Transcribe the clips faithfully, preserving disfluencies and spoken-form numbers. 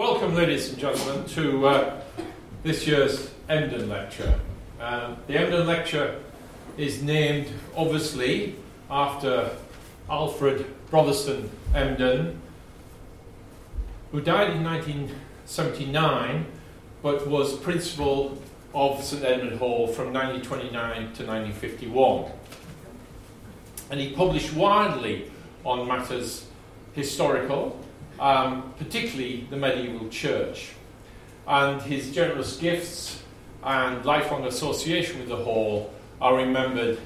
Welcome, ladies and gentlemen, to uh, this year's Emden Lecture. Um, the Emden Lecture is named, obviously, after Alfred Brotherston Emden, who died in nineteen seventy-nine, but was principal of Saint Edmund Hall from nineteen twenty-nine to nineteen fifty-one. And he published widely on matters historical, um, particularly the medieval church. And his generous gifts and lifelong association with the hall are remembered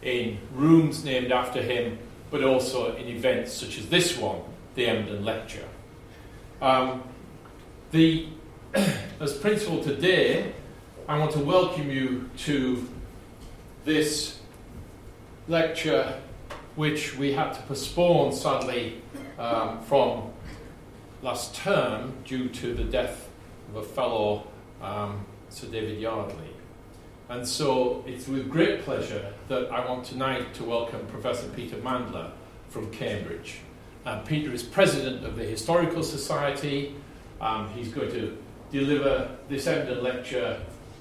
in rooms named after him, but also in events such as this one, the Emden Lecture. Um, the as principal today, I want to welcome you to this lecture, which we had to postpone, sadly, um, from last term due to the death of a fellow, um, Sir David Yardley. And so it's with great pleasure that I want tonight to welcome Professor Peter Mandler from Cambridge. Um, Peter is president of the Historical Society. Um, he's going to deliver this Emden Lecture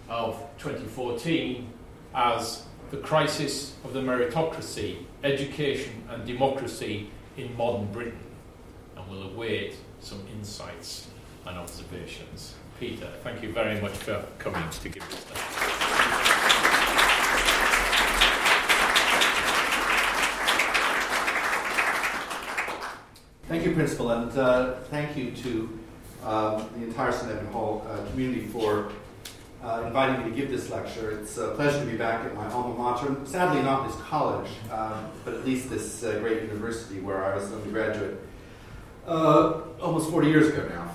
of twenty fourteen as The Crisis of the Meritocracy, Education and Democracy in Modern Britain. And we'll await some insights and observations. Peter, thank you very much for coming to give us that. Thank you, Principal, and uh, thank you to uh, the entire Saint Edmund Hall uh, community for uh, inviting me to give this lecture. It's a pleasure to be back at my alma mater, sadly not this college, uh, but at least this uh, great university where I was an undergraduate uh, almost forty years ago now.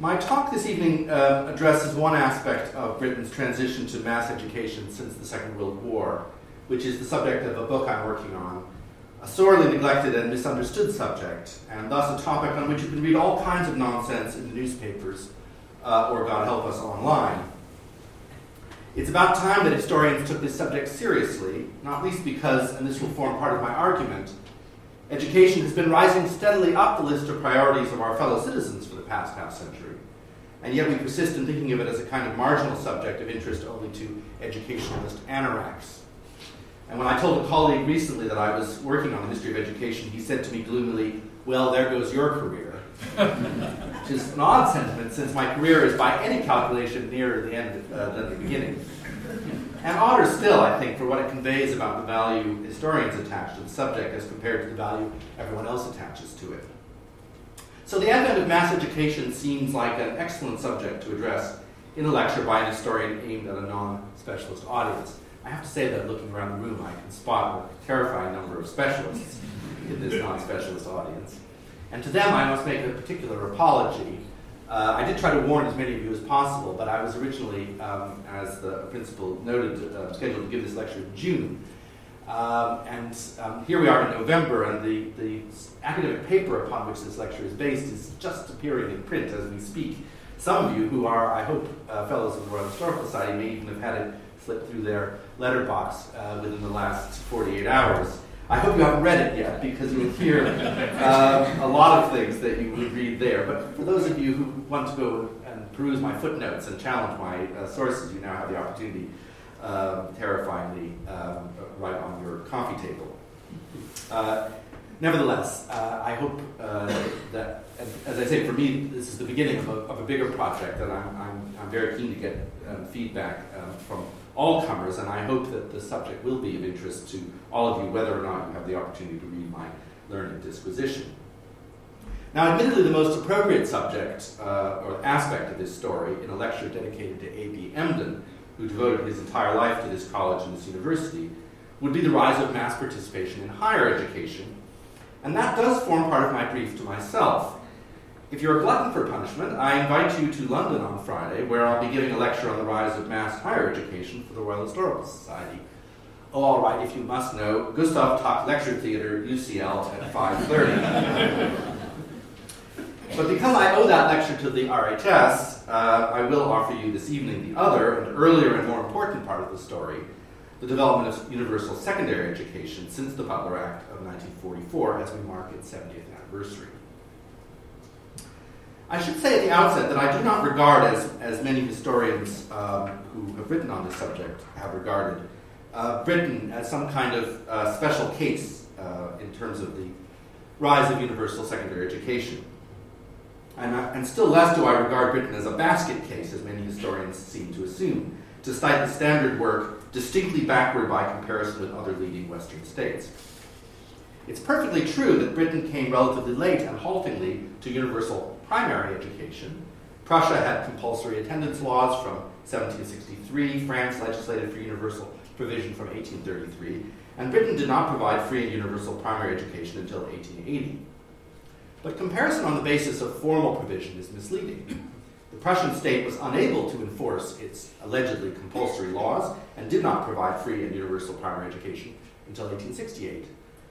My talk this evening uh, addresses one aspect of Britain's transition to mass education since the Second World War, which is the subject of a book I'm working on, a sorely neglected and misunderstood subject, and thus a topic on which you can read all kinds of nonsense in the newspapers, uh, or God help us, online. It's about time that historians took this subject seriously, not least because, and this will form part of my argument, education has been rising steadily up the list of priorities of our fellow citizens for the past half century, and yet we persist in thinking of it as a kind of marginal subject of interest only to educationalist anoraks. And when I told a colleague recently that I was working on the history of education, he said to me gloomily, "Well, there goes your career," which is an odd sentiment since my career is by any calculation nearer the end uh, than the beginning. And odder still, I think, for what it conveys about the value historians attach to the subject as compared to the value everyone else attaches to it. So the advent of mass education seems like an excellent subject to address in a lecture by an historian aimed at a non-specialist audience. I have to say that looking around the room, I can spot a terrifying number of specialists in this non-specialist audience. And to them, I must make a particular apology. Uh, I did try to warn as many of you as possible, but I was originally, um, as the principal noted, uh, scheduled to give this lecture in June. Um, and um, here we are in November, and the, the academic paper upon which this lecture is based is just appearing in print as we speak. Some of you who are, I hope, uh, fellows of the Royal Historical Society may even have had it slip through their letterbox uh, within the last forty-eight hours. I hope you haven't read it yet, because you'll hear uh, a lot of things that you would read there. But for those of you who want to go and peruse my footnotes and challenge my uh, sources, you now have the opportunity, uh, terrifyingly, um, right on your coffee table. Uh, nevertheless, uh, I hope uh, that, as I say, for me, this is the beginning of a, of a bigger project, and I'm, I'm, I'm very keen to get um, feedback um, from all comers, and I hope that the subject will be of interest to all of you, whether or not you have the opportunity to read my learned disquisition. Now, admittedly, the most appropriate subject uh, or aspect of this story in a lecture dedicated to A B Emden, who devoted his entire life to this college and this university, would be the rise of mass participation in higher education, and that does form part of my brief to myself. If you're a glutton for punishment, I invite you to London on Friday, where I'll be giving a lecture on the rise of mass higher education for the Royal Historical Society. Oh, all right, if you must know, Gustav Tock Lecture Theatre, U C L, at five thirty. But because I owe that lecture to the R H S, uh, I will offer you this evening the other and earlier and more important part of the story, the development of universal secondary education since the Butler Act of nineteen forty-four, as we mark its seventieth anniversary. I should say at the outset that I do not regard, as, as many historians uh, who have written on this subject have regarded, uh, Britain as some kind of uh, special case uh, in terms of the rise of universal secondary education. And, I, and still less do I regard Britain as a basket case, as many historians seem to assume, to cite the standard work distinctly backward by comparison with other leading Western states. It's perfectly true that Britain came relatively late and haltingly to universal primary education. Prussia had compulsory attendance laws from seventeen sixty-three, France legislated for universal provision from eighteen thirty-three, and Britain did not provide free and universal primary education until eighteen eighty. But comparison on the basis of formal provision is misleading. The Prussian state was unable to enforce its allegedly compulsory laws and did not provide free and universal primary education until eighteen sixty-eight.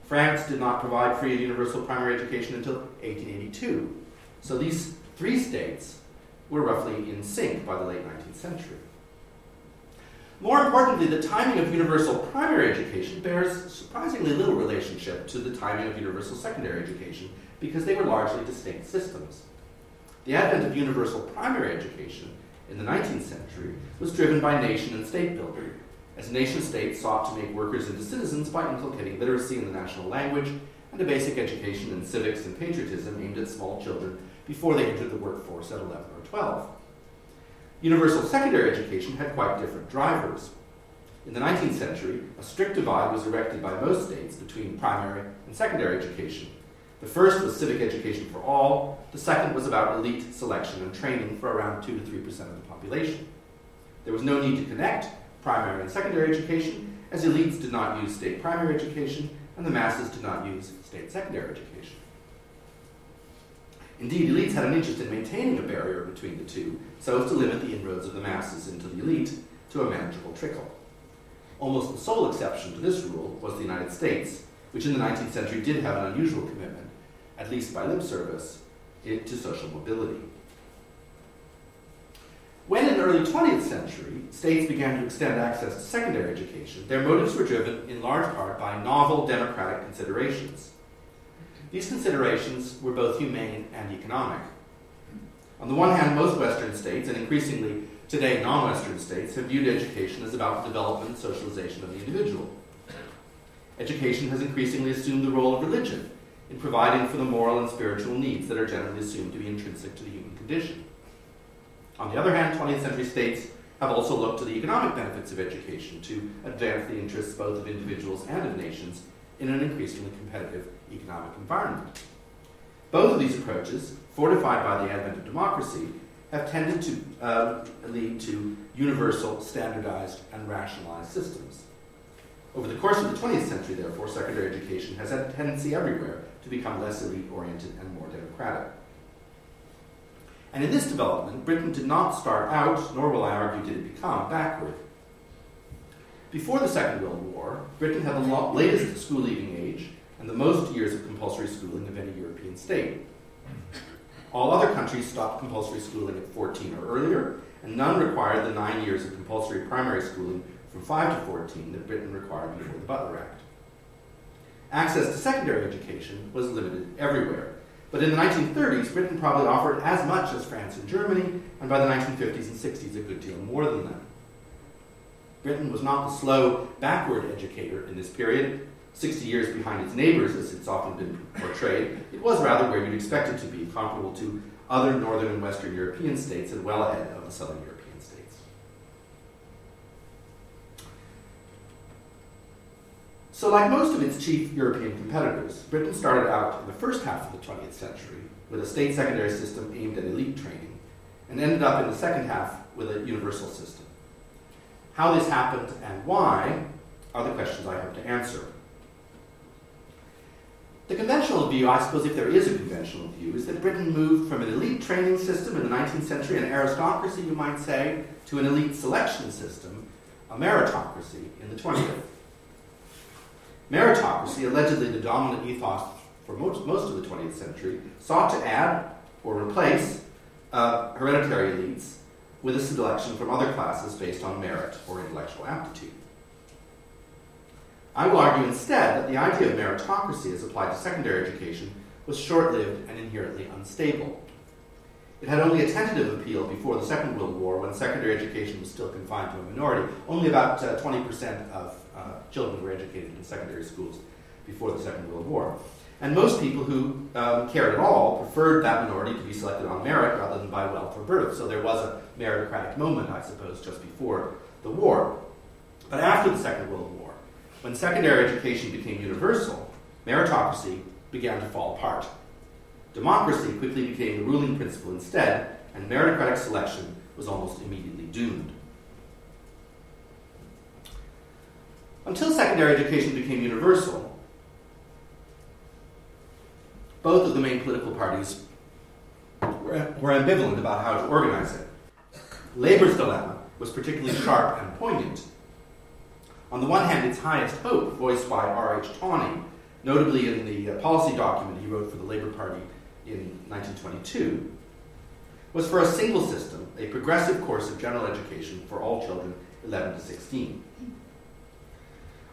France did not provide free and universal primary education until eighteen eighty-two. So these three states were roughly in sync by the late nineteenth century. More importantly, the timing of universal primary education bears surprisingly little relationship to the timing of universal secondary education because they were largely distinct systems. The advent of universal primary education in the nineteenth century was driven by nation and state building, as nation-states sought to make workers into citizens by inculcating literacy in the national language and a basic education in civics and patriotism aimed at small children before they entered the workforce at eleven or twelve. Universal secondary education had quite different drivers. In the nineteenth century, a strict divide was erected by most states between primary and secondary education. The first was civic education for all, the second was about elite selection and training for around two to three percent of the population. There was no need to connect primary and secondary education, as elites did not use state primary education, and the masses did not use state secondary education. Indeed, elites had an interest in maintaining a barrier between the two, so as to limit the inroads of the masses into the elite to a manageable trickle. Almost the sole exception to this rule was the United States, which in the nineteenth century did have an unusual commitment, at least by lip service, to social mobility. When in the early twentieth century, states began to extend access to secondary education, their motives were driven in large part by novel democratic considerations. These considerations were both humane and economic. On the one hand, most Western states, and increasingly today non-Western states, have viewed education as about the development and socialization of the individual. Education has increasingly assumed the role of religion in providing for the moral and spiritual needs that are generally assumed to be intrinsic to the human condition. On the other hand, twentieth century states have also looked to the economic benefits of education to advance the interests both of individuals and of nations in an increasingly competitive economic environment. Both of these approaches, fortified by the advent of democracy, have tended to uh, lead to universal, standardized, and rationalized systems. Over the course of the twentieth century, therefore, secondary education has had a tendency everywhere to become less elite-oriented and more democratic. And in this development, Britain did not start out, nor will I argue did it become, backward. Before the Second World War, Britain had the latest school-leaving age and the most years of compulsory schooling of any European state. All other countries stopped compulsory schooling at fourteen or earlier, and none required the nine years of compulsory primary schooling from five to fourteen that Britain required before the Butler Act. Access to secondary education was limited everywhere, but in the nineteen thirties, Britain probably offered as much as France and Germany, and by the nineteen fifties and sixties, a good deal more than that. Britain was not the slow, backward educator in this period. Sixty years behind its neighbors, as it's often been portrayed, it was rather where you'd expect it to be, comparable to other northern and western European states and well ahead of the southern European states. So like most of its chief European competitors, Britain started out in the first half of the twentieth century with a state secondary system aimed at elite training, and ended up in the second half with a universal system. How this happened and why are the questions I hope to answer. The conventional view, I suppose if there is a conventional view, is that Britain moved from an elite training system in the nineteenth century, an aristocracy you might say, to an elite selection system, a meritocracy, in the twentieth. Meritocracy, allegedly the dominant ethos for most, most of the twentieth century, sought to add or replace uh, hereditary elites with a selection from other classes based on merit or intellectual aptitude. I will argue instead that the idea of meritocracy as applied to secondary education was short-lived and inherently unstable. It had only a tentative appeal before the Second World War, when secondary education was still confined to a minority. Only about uh, twenty percent of uh, children were educated in secondary schools before the Second World War. And most people who um, cared at all preferred that minority to be selected on merit rather than by wealth or birth. So there was a meritocratic moment, I suppose, just before the war. But after the Second World War, when secondary education became universal, meritocracy began to fall apart. Democracy quickly became the ruling principle instead, and meritocratic selection was almost immediately doomed. Until secondary education became universal, both of the main political parties were, were ambivalent about how to organize it. Labour's dilemma was particularly sharp and poignant. On the one hand, its highest hope, voiced by R H Tawney, notably in the uh, policy document he wrote for the Labour Party in nineteen twenty-two, was for a single system, a progressive course of general education for all children eleven to sixteen.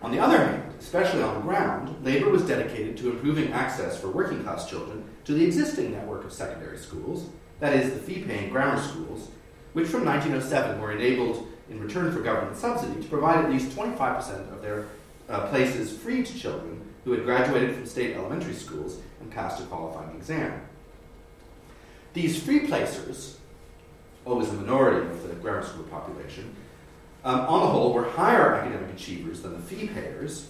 On the other hand, especially on the ground, Labour was dedicated to improving access for working-class children to the existing network of secondary schools, that is, the fee-paying grammar schools, which from nineteen oh seven were enabled, in return for government subsidy, to provide at least twenty-five percent of their uh, places free to children who had graduated from state elementary schools and passed a qualifying exam. These free placers, always a minority of the grammar school population, um, on the whole were higher academic achievers than the fee payers,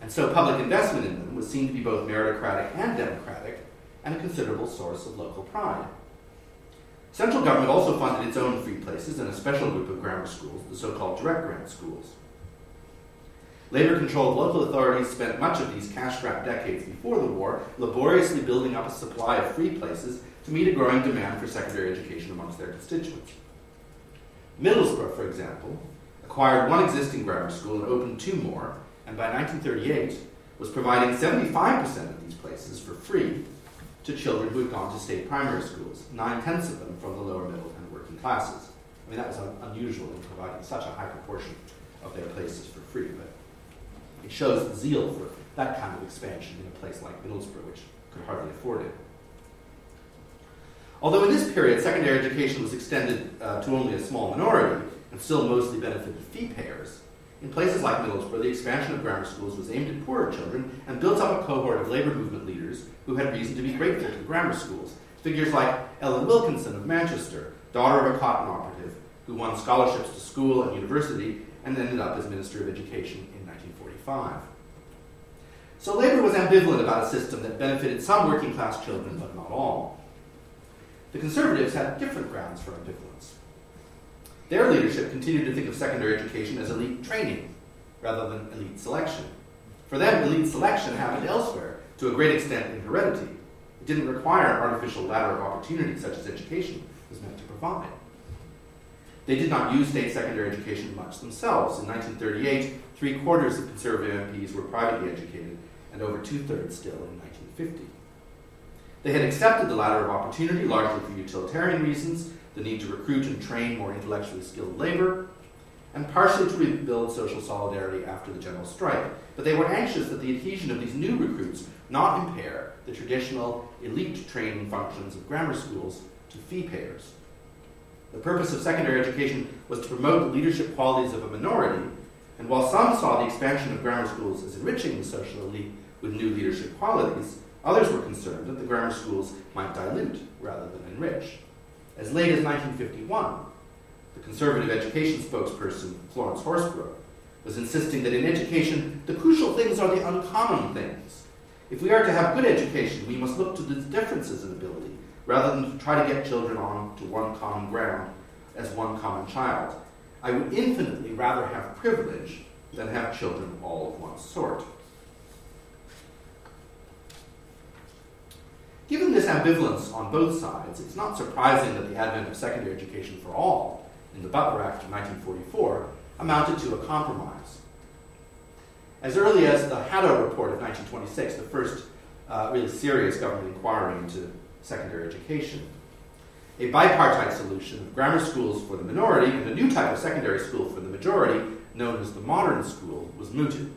and so public investment in them was seen to be both meritocratic and democratic, and a considerable source of local pride. Central government also funded its own free places and a special group of grammar schools, the so-called direct grant schools. Labour-controlled local authorities spent much of these cash-strapped decades before the war laboriously building up a supply of free places to meet a growing demand for secondary education amongst their constituents. Middlesbrough, for example, acquired one existing grammar school and opened two more, and by nineteen thirty-eight was providing seventy-five percent of these places for free to children who had gone to state primary schools, nine-tenths of them from the lower middle and working classes. I mean, that was un- unusual in providing such a high proportion of their places for free, but it shows the zeal for that kind of expansion in a place like Middlesbrough, which could hardly afford it. Although in this period, secondary education was extended uh, to only a small minority and still mostly benefited fee payers, in places like Middlesbrough, the expansion of grammar schools was aimed at poorer children and built up a cohort of labor movement leaders who had reason to be grateful to grammar schools. Figures like Ellen Wilkinson of Manchester, daughter of a cotton operative, who won scholarships to school and university and ended up as Minister of Education in nineteen forty-five. So Labour was ambivalent about a system that benefited some working-class children, but not all. The Conservatives had different grounds for ambivalence. Their leadership continued to think of secondary education as elite training rather than elite selection. For them, elite selection happened elsewhere, to a great extent in heredity. It didn't require an artificial ladder of opportunity such as education was meant to provide. They did not use state secondary education much themselves. In nineteen thirty-eight, three-quarters of Conservative M Ps were privately educated, and over two-thirds still in nineteen fifty. They had accepted the ladder of opportunity largely for utilitarian reasons, the need to recruit and train more intellectually skilled labor, and partially to rebuild social solidarity after the general strike. But they were anxious that the adhesion of these new recruits not impair the traditional elite training functions of grammar schools to fee payers. The purpose of secondary education was to promote the leadership qualities of a minority, and while some saw the expansion of grammar schools as enriching the social elite with new leadership qualities, others were concerned that the grammar schools might dilute rather than enrich. As late as nineteen fifty-one, the Conservative education spokesperson, Florence Horsburgh, was insisting that in education, the crucial things are the uncommon things. If we are to have good education, we must look to the differences in ability, rather than to try to get children on to one common ground as one common child. I would infinitely rather have privilege than have children all of one sort. Given this ambivalence on both sides, it's not surprising that the advent of secondary education for all in the Butler Act of nineteen forty-four amounted to a compromise. As early as the Hadow Report of nineteen twenty-six, the first uh, really serious government inquiry into secondary education, a bipartite solution of grammar schools for the minority and a new type of secondary school for the majority, known as the modern school, was mooted.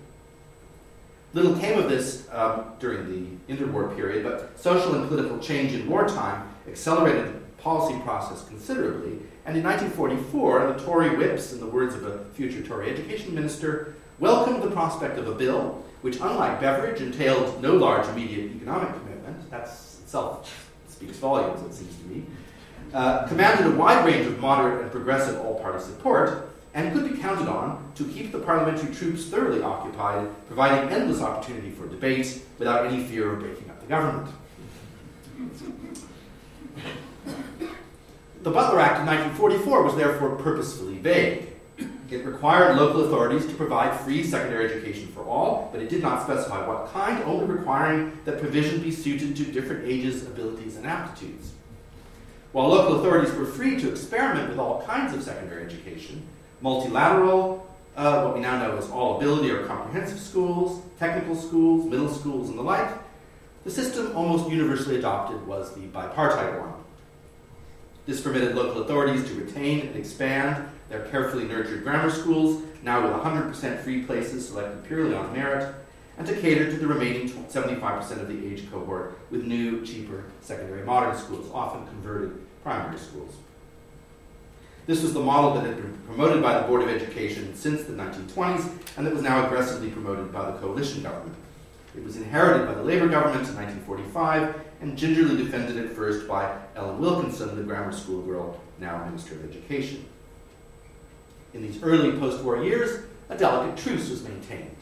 Little came of this uh, during the interwar period, but social and political change in wartime accelerated policy process considerably, and in nineteen forty-four, the Tory whips, in the words of a future Tory education minister, welcomed the prospect of a bill which, unlike Beveridge, entailed no large immediate economic commitment. That itself speaks volumes, it seems to me. Uh, commanded a wide range of moderate and progressive all-party support, and could be counted on to keep the parliamentary troops thoroughly occupied, providing endless opportunity for debates without any fear of breaking up the government. The Butler Act of nineteen forty-four was therefore purposefully vague. It required local authorities to provide free secondary education for all, but it did not specify what kind, only requiring that provision be suited to different ages, abilities, and aptitudes. While local authorities were free to experiment with all kinds of secondary education, multilateral, uh, what we now know as all-ability or comprehensive schools, technical schools, middle schools, and the like, the system almost universally adopted was the bipartite one. This permitted local authorities to retain and expand their carefully nurtured grammar schools, now with one hundred percent free places selected purely on merit, and to cater to the remaining seventy-five percent of the age cohort with new, cheaper secondary modern schools, often converted primary schools. This was the model that had been promoted by the Board of Education since the nineteen twenties, and that was now aggressively promoted by the coalition government. It was inherited by the Labour government in nineteen forty-five, and gingerly defended at first by Ellen Wilkinson, the grammar school girl, now Minister of Education. In these early post-war years, a delicate truce was maintained.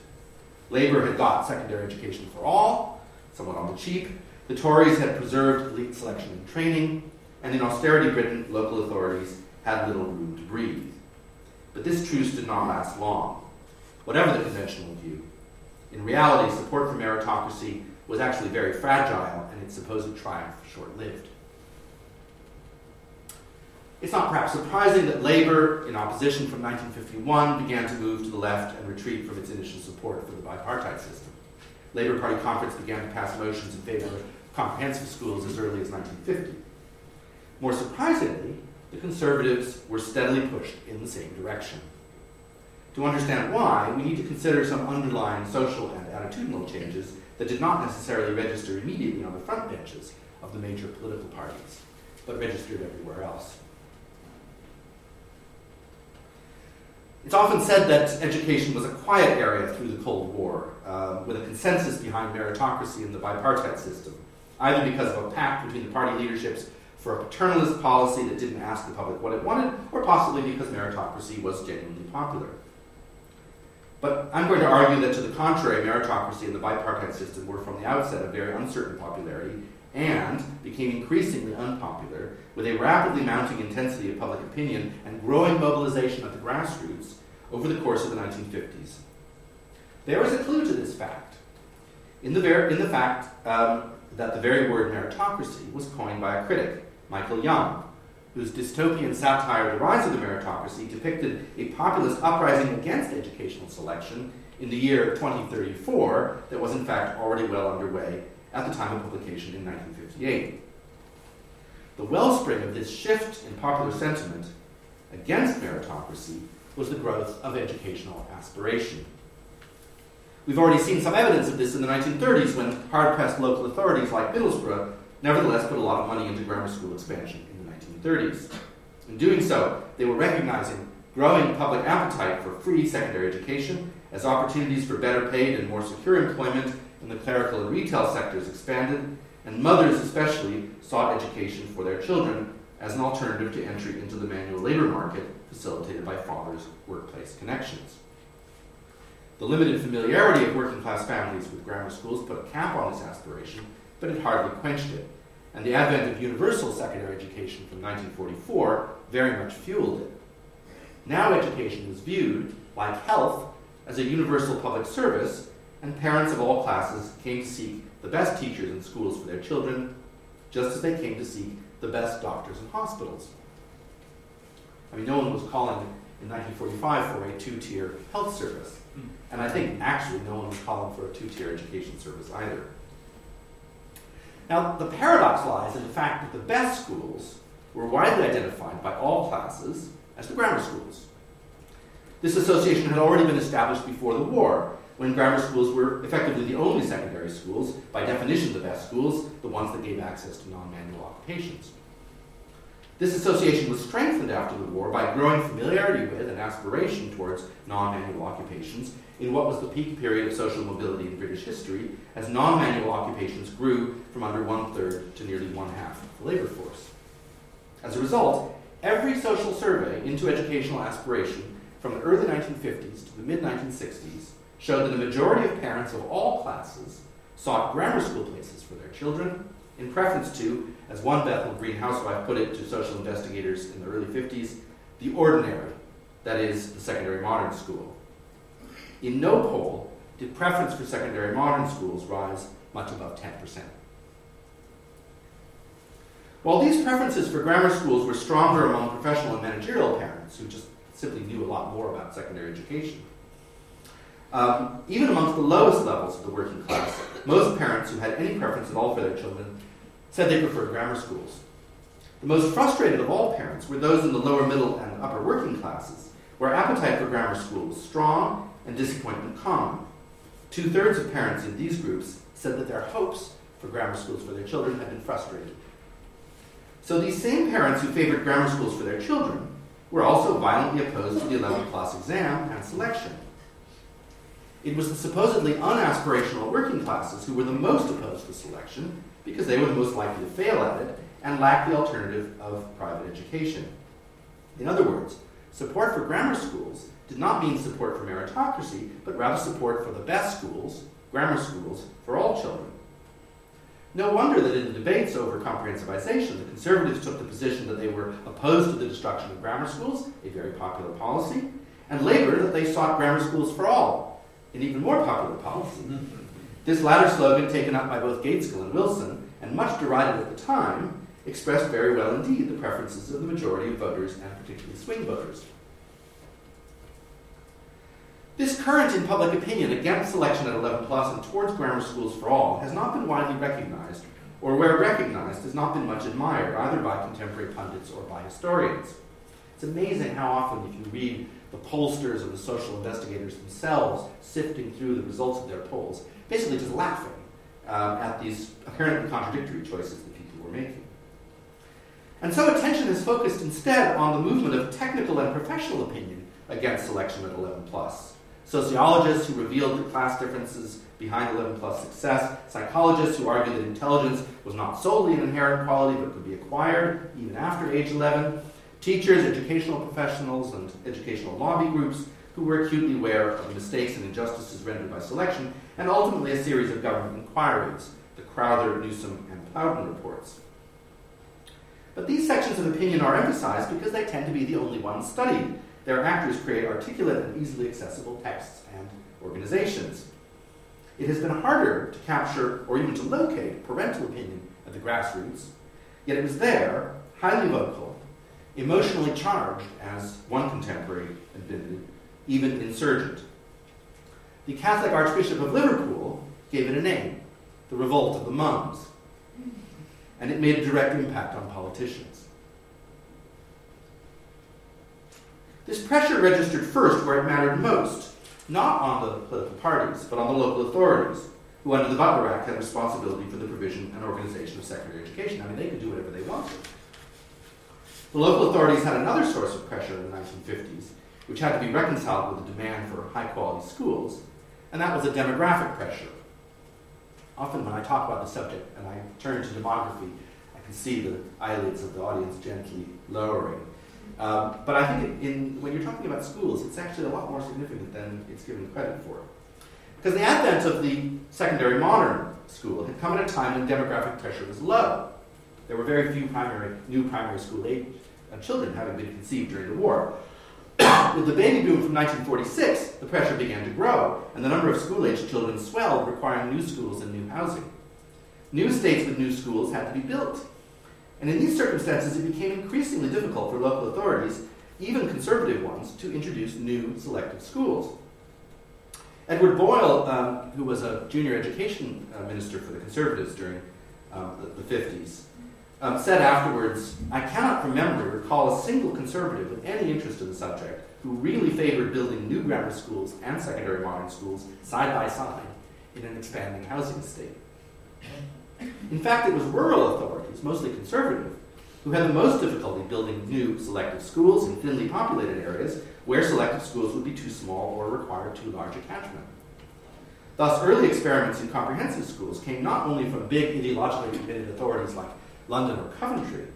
Labour had got secondary education for all, somewhat on the cheap. The Tories had preserved elite selection and training, and in austerity Britain, local authorities had little room to breathe. But this truce did not last long, whatever the conventional view. In reality, support for meritocracy was actually very fragile, and its supposed triumph short-lived. It's not perhaps surprising that Labour, in opposition from nineteen fifty-one, began to move to the left and retreat from its initial support for the bipartite system. Labour Party conference began to pass motions in favour of comprehensive schools as early as nineteen fifty. More surprisingly, the Conservatives were steadily pushed in the same direction. To understand why, we need to consider some underlying social and attitudinal changes that did not necessarily register immediately on the front benches of the major political parties, but registered everywhere else. It's often said that education was a quiet area through the Cold War, uh, with a consensus behind meritocracy and the bipartite system, either because of a pact between the party leaderships for a paternalist policy that didn't ask the public what it wanted, or possibly because meritocracy was genuinely popular. But I'm going to argue that, to the contrary, meritocracy and the bipartite system were from the outset of very uncertain popularity and became increasingly unpopular with a rapidly mounting intensity of public opinion and growing mobilization at the grassroots over the course of the nineteen fifties. There is a clue to this fact in the, ver- in the fact um, that the very word meritocracy was coined by a critic, Michael Young, whose dystopian satire, The Rise of the Meritocracy, depicted a populist uprising against educational selection in the year twenty thirty-four that was in fact already well underway at the time of publication in nineteen fifty-eight. The wellspring of this shift in popular sentiment against meritocracy was the growth of educational aspiration. We've already seen some evidence of this in the nineteen thirties when hard-pressed local authorities like Middlesbrough nevertheless put a lot of money into grammar school expansion in the nineteen thirties. In doing so, they were recognizing growing public appetite for free secondary education as opportunities for better paid and more secure employment in the clerical and retail sectors expanded, and mothers especially sought education for their children as an alternative to entry into the manual labor market facilitated by fathers' workplace connections. The limited familiarity of working-class families with grammar schools put a cap on this aspiration, but it hardly quenched it, and the advent of universal secondary education from nineteen forty-four very much fueled it. Now education is viewed, like health, as a universal public service, and parents of all classes came to seek the best teachers and schools for their children, just as they came to seek the best doctors and hospitals. I mean, no one was calling in nineteen forty-five for a two-tier health service, and I think actually no one was calling for a two-tier education service either. Now, the paradox lies in the fact that the best schools were widely identified by all classes as the grammar schools. This association had already been established before the war, when grammar schools were effectively the only secondary schools, by definition the best schools, the ones that gave access to non-manual occupations. This association was strengthened after the war by growing familiarity with and aspiration towards non-manual occupations in what was the peak period of social mobility in British history, as non-manual occupations grew from under one-third to nearly one-half of the labour force. As a result, every social survey into educational aspiration from the early nineteen fifties to the mid-nineteen sixties showed that a majority of parents of all classes sought grammar school places for their children, in preference to, as one Bethel Green housewife put it to social investigators in the early fifties, the ordinary, that is, the secondary modern school. In no poll did preference for secondary modern schools rise much above ten percent. While these preferences for grammar schools were stronger among professional and managerial parents, who just simply knew a lot more about secondary education, um, even amongst the lowest levels of the working class, most parents who had any preference at all for their children said they preferred grammar schools. The most frustrated of all parents were those in the lower middle and upper working classes, where appetite for grammar school was strong and disappointment common. Two-thirds of parents in these groups said that their hopes for grammar schools for their children had been frustrated. So these same parents who favored grammar schools for their children were also violently opposed to the eleventh class exam and selection. It was the supposedly unaspirational working classes who were the most opposed to selection, because they were the most likely to fail at it and lacked the alternative of private education. In other words, support for grammar schools did not mean support for meritocracy, but rather support for the best schools, grammar schools, for all children. No wonder that in the debates over comprehensivization, the Conservatives took the position that they were opposed to the destruction of grammar schools, a very popular policy, and Labour that they sought grammar schools for all, an even more popular policy. This latter slogan, taken up by both Gaitskell and Wilson, and much derided at the time, expressed very well indeed the preferences of the majority of voters, and particularly swing voters. This current in public opinion against selection at eleven plus and towards grammar schools for all has not been widely recognized, or where recognized has not been much admired, either by contemporary pundits or by historians. It's amazing how often, if you read the pollsters or the social investigators themselves sifting through the results of their polls, basically just laughing uh, at these apparently contradictory choices that people were making. And so attention is focused instead on the movement of technical and professional opinion against selection at eleven plus. Sociologists who revealed the class differences behind eleven plus success, psychologists who argued that intelligence was not solely an inherent quality but could be acquired even after age eleven, teachers, educational professionals, and educational lobby groups who were acutely aware of the mistakes and injustices rendered by selection, and ultimately a series of government inquiries, the Crowther, Newsom, and Plowden reports. But these sections of opinion are emphasized because they tend to be the only ones studied. Their actors create articulate and easily accessible texts and organizations. It has been harder to capture or even to locate parental opinion at the grassroots, yet it was there, highly vocal, emotionally charged, as one contemporary admitted, even insurgent. The Catholic Archbishop of Liverpool gave it a name, the Revolt of the Mums, and it made a direct impact on politicians. This pressure registered first where it mattered most, not on the political parties, but on the local authorities, who under the Butler Act had responsibility for the provision and organization of secondary education. I mean, they could do whatever they wanted. The local authorities had another source of pressure in the nineteen fifties, which had to be reconciled with the demand for high-quality schools, and that was a demographic pressure. Often when I talk about the subject and I turn to demography, I can see the eyelids of the audience gently lowering. Um, but I think it, in, when you're talking about schools, it's actually a lot more significant than it's given credit for. Because the advent of the secondary modern school had come at a time when demographic pressure was low. There were very few primary, new primary school age uh, children having been conceived during the war. With the baby boom from nineteen forty-six, the pressure began to grow, and the number of school-aged children swelled, requiring new schools and new housing. New estates with new schools had to be built. And in these circumstances, it became increasingly difficult for local authorities, even conservative ones, to introduce new selective schools. Edward Boyle, um, who was a junior education uh, minister for the Conservatives during um, the, the fifties, um, said afterwards, "I cannot remember or recall a single Conservative with any interest in the subject who really favored building new grammar schools and secondary modern schools side by side in an expanding housing estate." In fact, it was rural authorities, mostly conservative, who had the most difficulty building new selective schools in thinly populated areas where selective schools would be too small or require too large a catchment. Thus, early experiments in comprehensive schools came not only from big ideologically committed authorities like London or Coventry,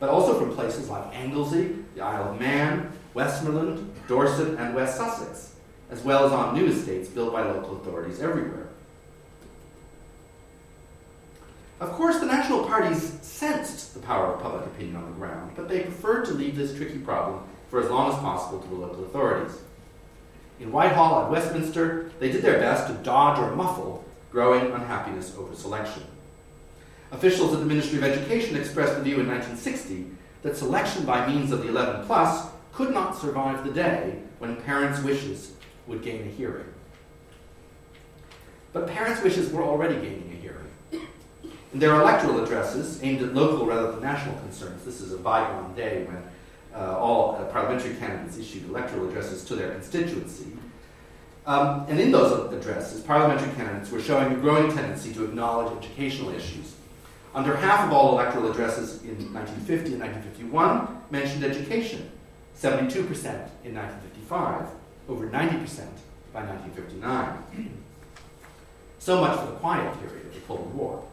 but also from places like Anglesey, the Isle of Man, Westmoreland, Dorset, and West Sussex, as well as on new estates built by local authorities everywhere. Of course, the national parties sensed the power of public opinion on the ground, but they preferred to leave this tricky problem for as long as possible to the local authorities. In Whitehall and Westminster, they did their best to dodge or muffle growing unhappiness over selection. Officials at the Ministry of Education expressed the view in nineteen sixty that selection by means of the eleven plus could not survive the day when parents' wishes would gain a hearing. But parents' wishes were already gaining a hearing. In their electoral addresses, aimed at local rather than national concerns, this is a bygone day when uh, all uh, parliamentary candidates issued electoral addresses to their constituency. Um, and in those addresses, parliamentary candidates were showing a growing tendency to acknowledge educational issues. Under half of all electoral addresses in nineteen fifty and nineteen fifty-one mentioned education, seventy-two percent in nineteen fifty-five, over ninety percent by nineteen fifty-nine. So much for the quiet period of the Cold War.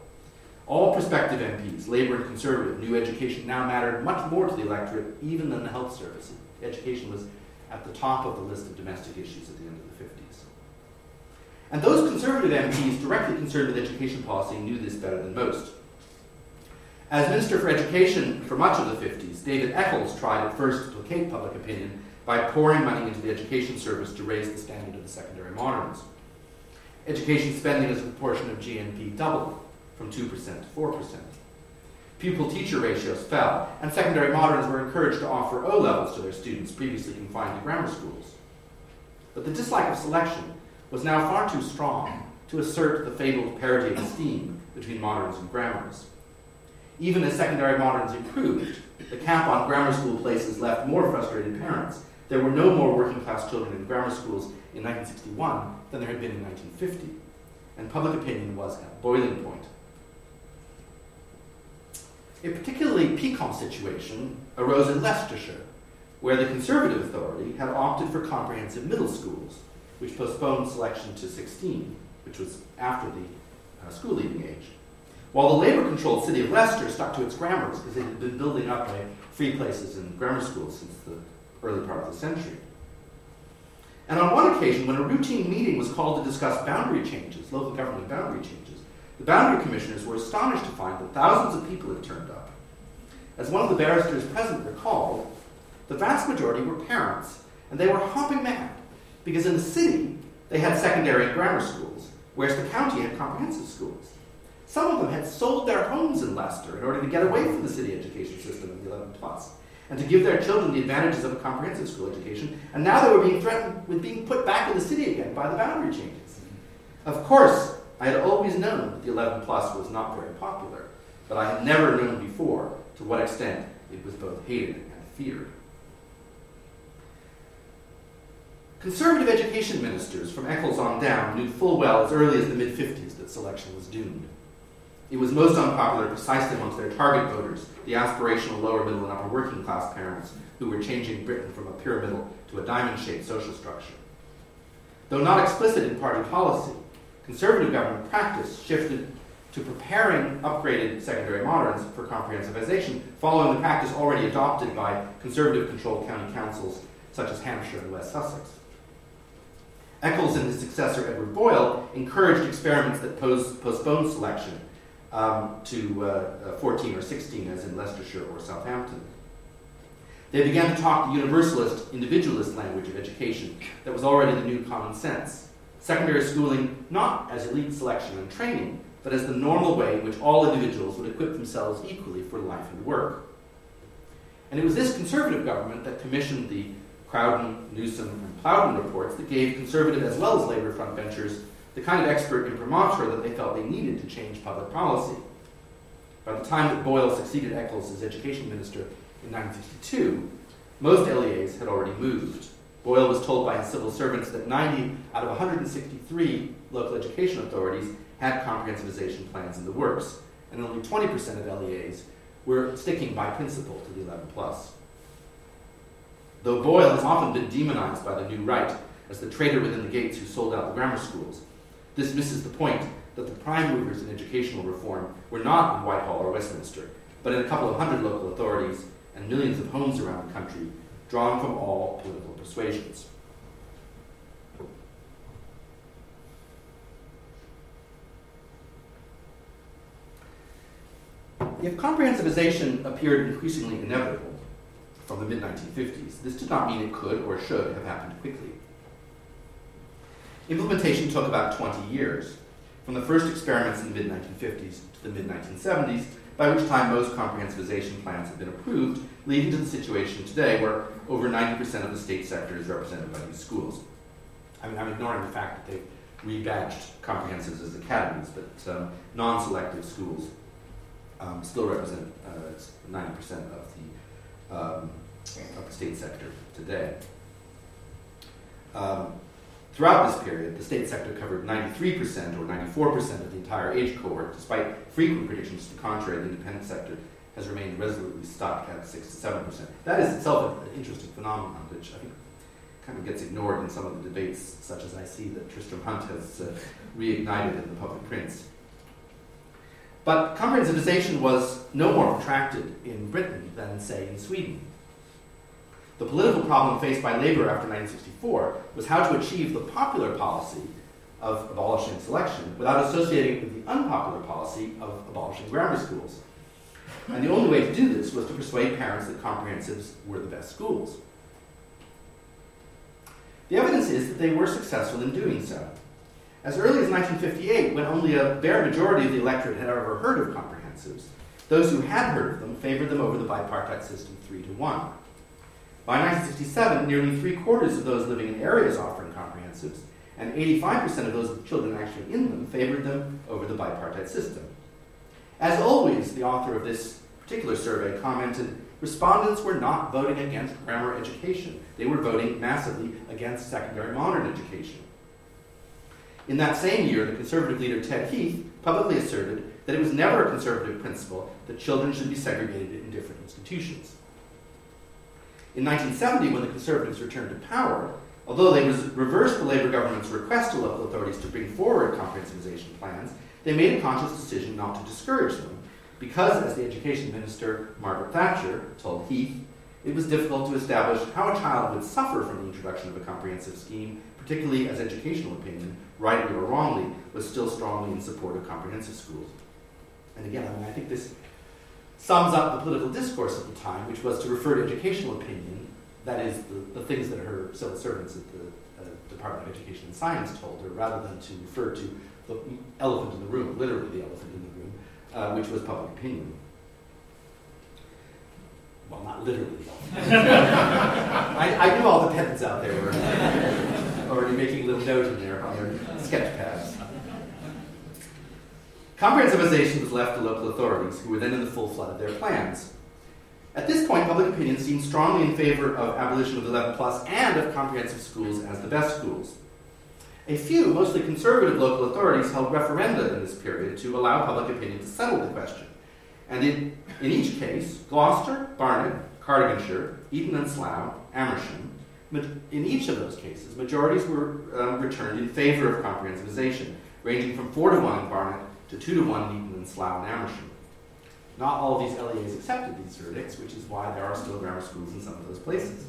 All prospective M Ps, Labour and Conservative, knew education now mattered much more to the electorate even than the health service. Education was at the top of the list of domestic issues at the end of the fifties. And those Conservative M Ps directly concerned with education policy knew this better than most. As Minister for Education for much of the fifties, David Eccles tried at first to placate public opinion by pouring money into the education service to raise the standard of the secondary moderns. Education spending as a proportion of G N P doubled, from two percent to four percent. Pupil-teacher ratios fell, and secondary moderns were encouraged to offer O-levels to their students previously confined to grammar schools. But the dislike of selection was now far too strong to assert the fabled parity of esteem between moderns and grammars. Even as secondary moderns improved, the cap on grammar school places left more frustrated parents. There were no more working-class children in grammar schools in nineteen sixty-one than there had been in nineteen fifty, and public opinion was at boiling point. A particularly piquant situation arose in Leicestershire, where the Conservative Authority had opted for comprehensive middle schools, which postponed selection to sixteen, which was after the uh, school-leaving age, while the Labour-controlled city of Leicester stuck to its grammars because it had been building up a free places in grammar schools since the early part of the century. And on one occasion, when a routine meeting was called to discuss boundary changes, local government boundary changes, the boundary commissioners were astonished to find that thousands of people had turned up. As one of the barristers present recalled, the vast majority were parents, and they were hopping mad because in the city they had secondary and grammar schools, whereas the county had comprehensive schools. Some of them had sold their homes in Leicester in order to get away from the city education system of the eleven plus, and to give their children the advantages of a comprehensive school education, and now they were being threatened with being put back in the city again by the boundary changes. Of course, I had always known that the eleven plus was not very popular, but I had never known before to what extent it was both hated and feared. Conservative education ministers from Eccles on down knew full well as early as the mid-fifties that selection was doomed. It was most unpopular precisely amongst their target voters, the aspirational lower middle and upper working class parents who were changing Britain from a pyramidal to a diamond-shaped social structure. Though not explicit in party policy, Conservative government practice shifted to preparing upgraded secondary moderns for comprehensivization, following the practice already adopted by Conservative-controlled county councils such as Hampshire and West Sussex. Eccles and his successor Edward Boyle encouraged experiments that pos- postponed selection Um, to uh, uh, fourteen or sixteen, as in Leicestershire or Southampton. They began to talk the universalist, individualist language of education that was already the new common sense. Secondary schooling not as elite selection and training, but as the normal way in which all individuals would equip themselves equally for life and work. And it was this Conservative government that commissioned the Crowther, Newsom, and Plowden reports that gave Conservative as well as Labour frontbenchers the kind of expert imprimatur that they felt they needed to change public policy. By the time that Boyle succeeded Eccles as education minister in nineteen sixty-two, most L E As had already moved. Boyle was told by his civil servants that ninety out of one hundred sixty-three local education authorities had comprehensivization plans in the works, and only twenty percent of L E As we're sticking by principle to the eleven plus. Though Boyle has often been demonized by the new right as the traitor within the gates who sold out the grammar schools, this misses the point that the prime movers in educational reform were not in Whitehall or Westminster, but in a couple of hundred local authorities and millions of homes around the country, drawn from all political persuasions. If comprehensivization appeared increasingly inevitable from the mid nineteen fifties, this did not mean it could or should have happened quickly. Implementation took about twenty years, from the first experiments in the mid nineteen fifties to the mid nineteen seventies, by which time most comprehensivization plans had been approved, leading to the situation today where over ninety percent of the state sector is represented by these schools. I mean, I'm ignoring the fact that they've rebadged comprehensives as academies, but um, non-selective schools um, still represent uh, ninety percent of the, um, of the state sector today. Um, Throughout this period, the state sector covered ninety-three percent or ninety-four percent of the entire age cohort, despite frequent predictions to the contrary. The independent sector has remained resolutely stuck at six to seven percent. That is itself an interesting phenomenon, which I think kind of gets ignored in some of the debates, such as I see that Tristram Hunt has uh, reignited in the public prints. But comprehensivization was no more protracted in Britain than, say, in Sweden. The political problem faced by Labour after nineteen sixty-four was how to achieve the popular policy of abolishing selection without associating it with the unpopular policy of abolishing grammar schools. And the only way to do this was to persuade parents that comprehensives were the best schools. The evidence is that they were successful in doing so. As early as nineteen fifty-eight, when only a bare majority of the electorate had ever heard of comprehensives, those who had heard of them favoured them over the bipartite system three to one. By nineteen sixty-seven, nearly three-quarters of those living in areas offering comprehensives and eighty-five percent of those with children actually in them favored them over the bipartite system. As always, the author of this particular survey commented, respondents were not voting against grammar education. They were voting massively against secondary modern education. In that same year, the Conservative leader Ted Heath publicly asserted that it was never a Conservative principle that children should be segregated in different institutions. In nineteen seventy, when the Conservatives returned to power, although they reversed the Labour government's request to local authorities to bring forward comprehensivization plans, they made a conscious decision not to discourage them because, as the Education Minister Margaret Thatcher told Heath, it was difficult to establish how a child would suffer from the introduction of a comprehensive scheme, particularly as educational opinion, rightly or wrongly, was still strongly in support of comprehensive schools. And again, I mean, I think this sums up the political discourse at the time, which was to refer to educational opinion, that is, the, the things that her civil servants at the uh, Department of Education and Science told her, rather than to refer to the elephant in the room, literally the elephant in the room, uh, which was public opinion. Well, not literally. I, I knew all the pedants out there were already, already making a little note in there on their sketch pads. Comprehensivization was left to local authorities, who were then in the full flood of their plans. At this point, public opinion seemed strongly in favor of abolition of eleven plus and of comprehensive schools as the best schools. A few, mostly conservative local authorities, held referenda in this period to allow public opinion to settle the question. And in, in each case, Gloucester, Barnet, Cardiganshire, Eton and Slough, Amersham, in each of those cases, majorities were uh, returned in favor of comprehensivization, ranging from four to one in Barnet to two to one in Eton and Slough and Amersham. Not all of these L E As accepted these verdicts, which is why there are still grammar schools in some of those places.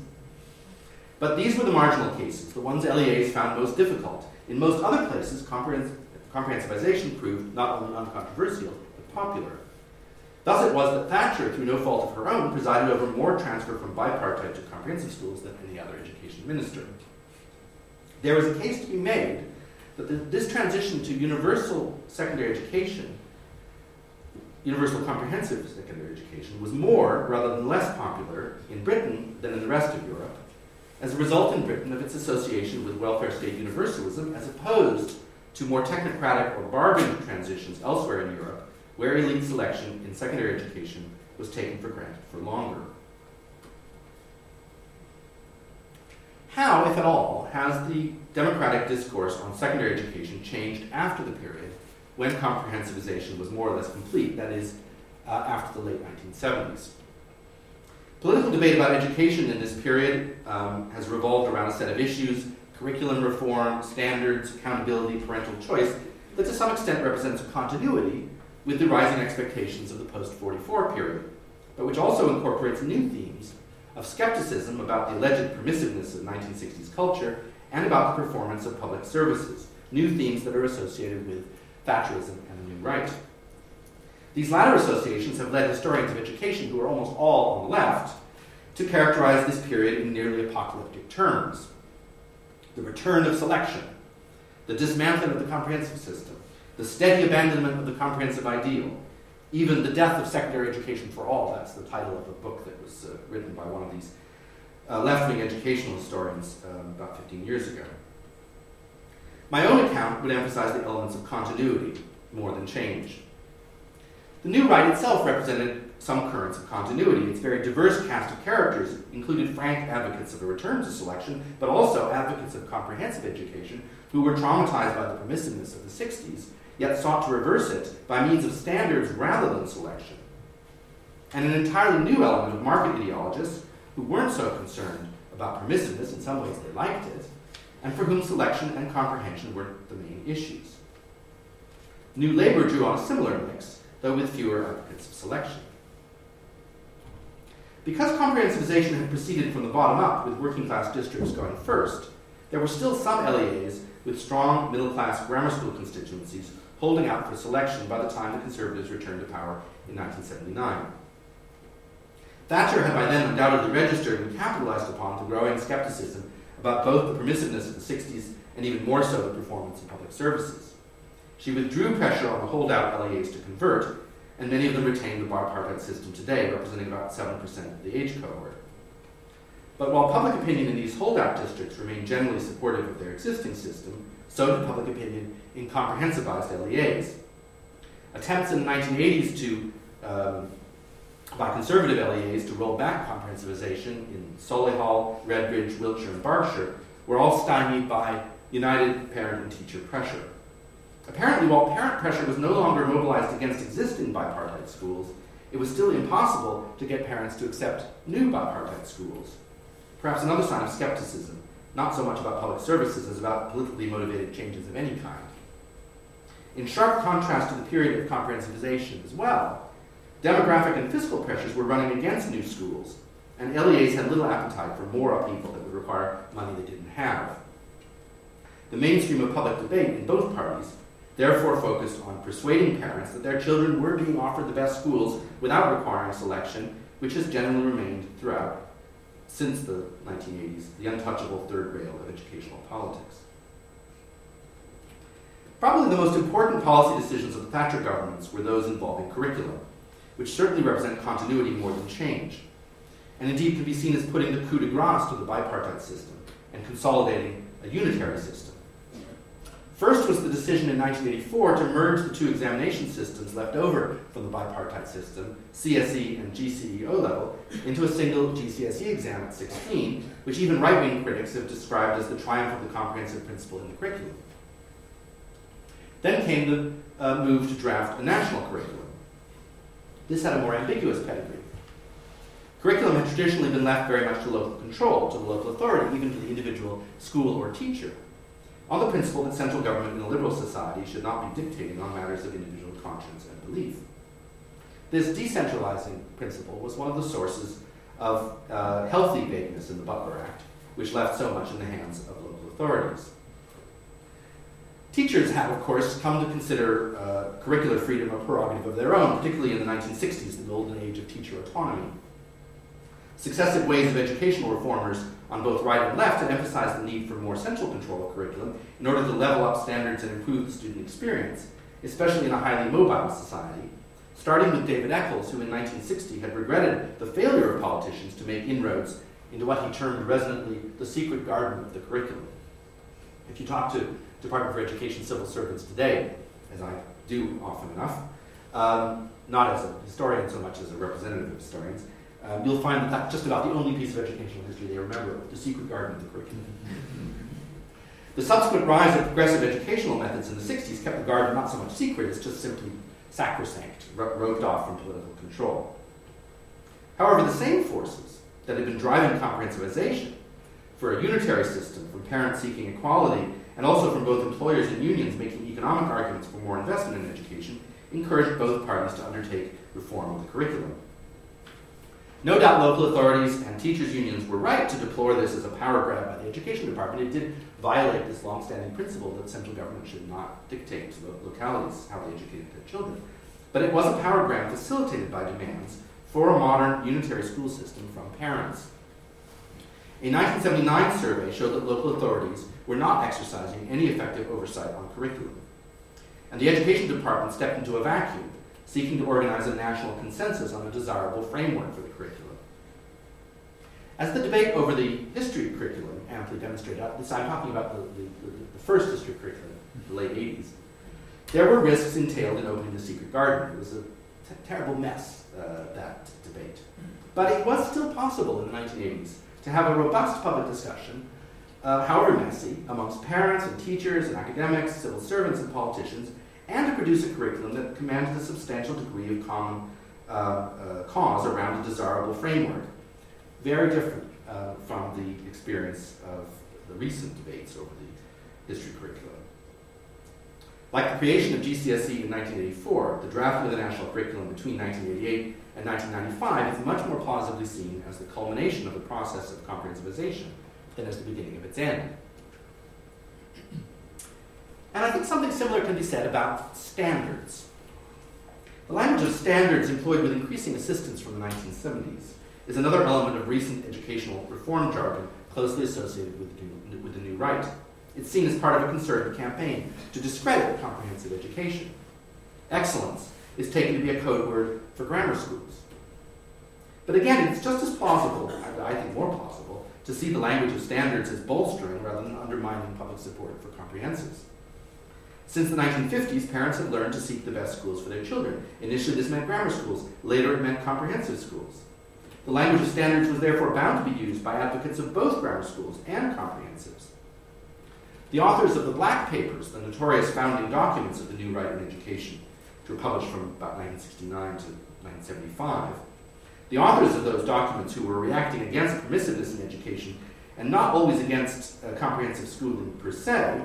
But these were the marginal cases, the ones L E As found most difficult. In most other places, comprehens- comprehensivization proved not only uncontroversial, but popular. Thus it was that Thatcher, through no fault of her own, presided over more transfer from bipartite to comprehensive schools than any other education minister. There was a case to be made that this transition to universal secondary education, universal comprehensive secondary education, was more rather than less popular in Britain than in the rest of Europe, as a result in Britain of its association with welfare state universalism as opposed to more technocratic or bargain transitions elsewhere in Europe, where elite selection in secondary education was taken for granted for longer. How, if at all, has the democratic discourse on secondary education changed after the period when comprehensivization was more or less complete, that is, uh, after the late nineteen seventies. Political debate about education in this period um, has revolved around a set of issues: curriculum reform, standards, accountability, parental choice, that to some extent represents a continuity with the rising expectations of the post forty-four period, but which also incorporates new themes of skepticism about the alleged permissiveness of nineteen sixties culture and about the performance of public services, new themes that are associated with Thatcherism and the New Right. These latter associations have led historians of education, who are almost all on the left, to characterize this period in nearly apocalyptic terms. The return of selection, the dismantling of the comprehensive system, the steady abandonment of the comprehensive ideal, even the death of secondary education for all. That's the title of a book that was uh, written by one of these uh, left-wing educational historians uh, about fifteen years ago. My own account would emphasize the elements of continuity more than change. The New Right itself represented some currents of continuity. Its very diverse cast of characters included frank advocates of a return to selection, but also advocates of comprehensive education who were traumatized by the permissiveness of the sixties, yet sought to reverse it by means of standards rather than selection. And an entirely new element of market ideologists who weren't so concerned about permissiveness, in some ways they liked it, and for whom selection and comprehension were the main issues. New Labour drew on a similar mix, though with fewer advocates of selection. Because comprehensivization had proceeded from the bottom up, with working class districts going first, there were still some L E As with strong middle class grammar school constituencies holding out for selection by the time the Conservatives returned to power in nineteen seventy-nine. Thatcher had by then undoubtedly registered and capitalized upon the growing skepticism about both the permissiveness of the sixties and even more so the performance of public services. She withdrew pressure on the holdout L E As to convert, and many of them retain the bipartite system today, representing about seven percent of the age cohort. But while public opinion in these holdout districts remained generally supportive of their existing system, so did public opinion in comprehensivized L E As. Attempts in the nineteen eighties to, um, by conservative L E As to roll back comprehensivization in Solihull, Redbridge, Wiltshire, and Berkshire were all stymied by united parent and teacher pressure. Apparently, while parent pressure was no longer mobilized against existing bipartite schools, it was still impossible to get parents to accept new bipartite schools. Perhaps another sign of skepticism, not so much about public services as about politically motivated changes of any kind. In sharp contrast to the period of comprehensivization as well, demographic and fiscal pressures were running against new schools, and L E As had little appetite for more upheaval that would require money they didn't have. The mainstream of public debate in both parties therefore focused on persuading parents that their children were being offered the best schools without requiring selection, which has generally remained throughout, since the nineteen eighties, the untouchable third rail of educational politics. Probably the most important policy decisions of the Thatcher governments were those involving curriculum, which certainly represent continuity more than change, and indeed can be seen as putting the coup de grace to the bipartite system and consolidating a unitary system. First was the decision in nineteen eighty-four to merge the two examination systems left over from the bipartite system, C S E and G C S E O-level, into a single G C S E exam at sixteen, which even right-wing critics have described as the triumph of the comprehensive principle in the curriculum. Then came the uh, move to draft a national curriculum. This had a more ambiguous pedigree. Curriculum had traditionally been left very much to local control, to the local authority, even to the individual school or teacher, on the principle that central government in a liberal society should not be dictating on matters of individual conscience and belief. This decentralizing principle was one of the sources of uh, healthy vagueness in the Butler Act, which left so much in the hands of local authorities. Teachers have, of course, come to consider uh, curricular freedom a prerogative of their own, particularly in the nineteen sixties, the golden age of teacher autonomy. Successive waves of educational reformers on both right and left had emphasized the need for more central control of curriculum in order to level up standards and improve the student experience, especially in a highly mobile society, starting with David Eccles, who in nineteen sixty had regretted the failure of politicians to make inroads into what he termed resonantly the secret garden of the curriculum. If you talk to Department for Education civil servants today, as I do often enough, um, not as a historian so much as a representative of historians, Um, you'll find that that's just about the only piece of educational history they remember, the secret garden of the curriculum. The subsequent rise of progressive educational methods in the sixties kept the garden not so much secret as just simply sacrosanct, roped off from political control. However, the same forces that had been driving comprehensivization for a unitary system from parents seeking equality and also from both employers and unions making economic arguments for more investment in education encouraged both parties to undertake reform of the curriculum. No doubt local authorities and teachers' unions were right to deplore this as a power grab by the Education Department. It did violate this long-standing principle that central government should not dictate to the localities how they educated their children. But it was a power grab facilitated by demands for a modern unitary school system from parents. A nineteen seventy-nine survey showed that local authorities were not exercising any effective oversight on curriculum. And the Education Department stepped into a vacuum, seeking to organize a national consensus on a desirable framework for the curriculum. As the debate over the history curriculum amply demonstrated, this I'm talking about the, the, the first history curriculum, the late eighties, there were risks entailed in opening the secret garden. It was a t- terrible mess, uh, that debate. But it was still possible in the nineteen eighties to have a robust public discussion, uh, however messy, amongst parents and teachers and academics, civil servants and politicians, and to produce a curriculum that commanded a substantial degree of common uh, uh, cause around a desirable framework, very different uh, from the experience of the recent debates over the history curriculum. Like the creation of G C S E in nineteen eighty-four, the drafting of the national curriculum between nineteen eighty-eight and nineteen ninety-five is much more plausibly seen as the culmination of the process of comprehensivization than as the beginning of its end. And I think something similar can be said about standards. The language of standards, employed with increasing assistance from the nineteen seventies, is another element of recent educational reform jargon closely associated with the new, with the new right. It's seen as part of a concerted campaign to discredit comprehensive education. Excellence is taken to be a code word for grammar schools. But again, it's just as plausible, I think more plausible, to see the language of standards as bolstering rather than undermining public support for comprehensives. Since the nineteen fifties, parents have learned to seek the best schools for their children. Initially, this meant grammar schools. Later, it meant comprehensive schools. The language of standards was therefore bound to be used by advocates of both grammar schools and comprehensives. The authors of the Black Papers, the notorious founding documents of the new right in education, which were published from about nineteen sixty-nine to nineteen seventy-five, the authors of those documents who were reacting against permissiveness in education, and not always against uh, comprehensive schooling per se,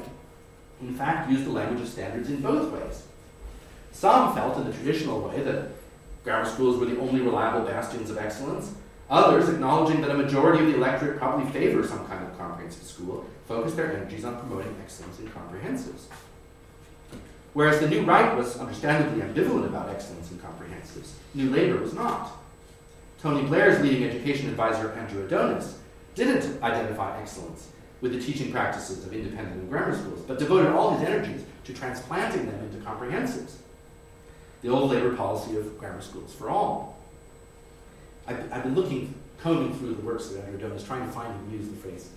in fact, used the language of standards in both ways. Some felt in the traditional way that grammar schools were the only reliable bastions of excellence. Others, acknowledging that a majority of the electorate probably favor some kind of comprehensive school, focused their energies on promoting excellence in comprehensives. Whereas the new right was understandably ambivalent about excellence in comprehensives, New Labour was not. Tony Blair's leading education advisor, Andrew Adonis, didn't identify excellence with the teaching practices of independent and grammar schools, but devoted all his energies to transplanting them into comprehensives, the old Labour policy of grammar schools for all. I've, I've been looking, combing through the works of Andrew Adonis, trying to find and use the phrase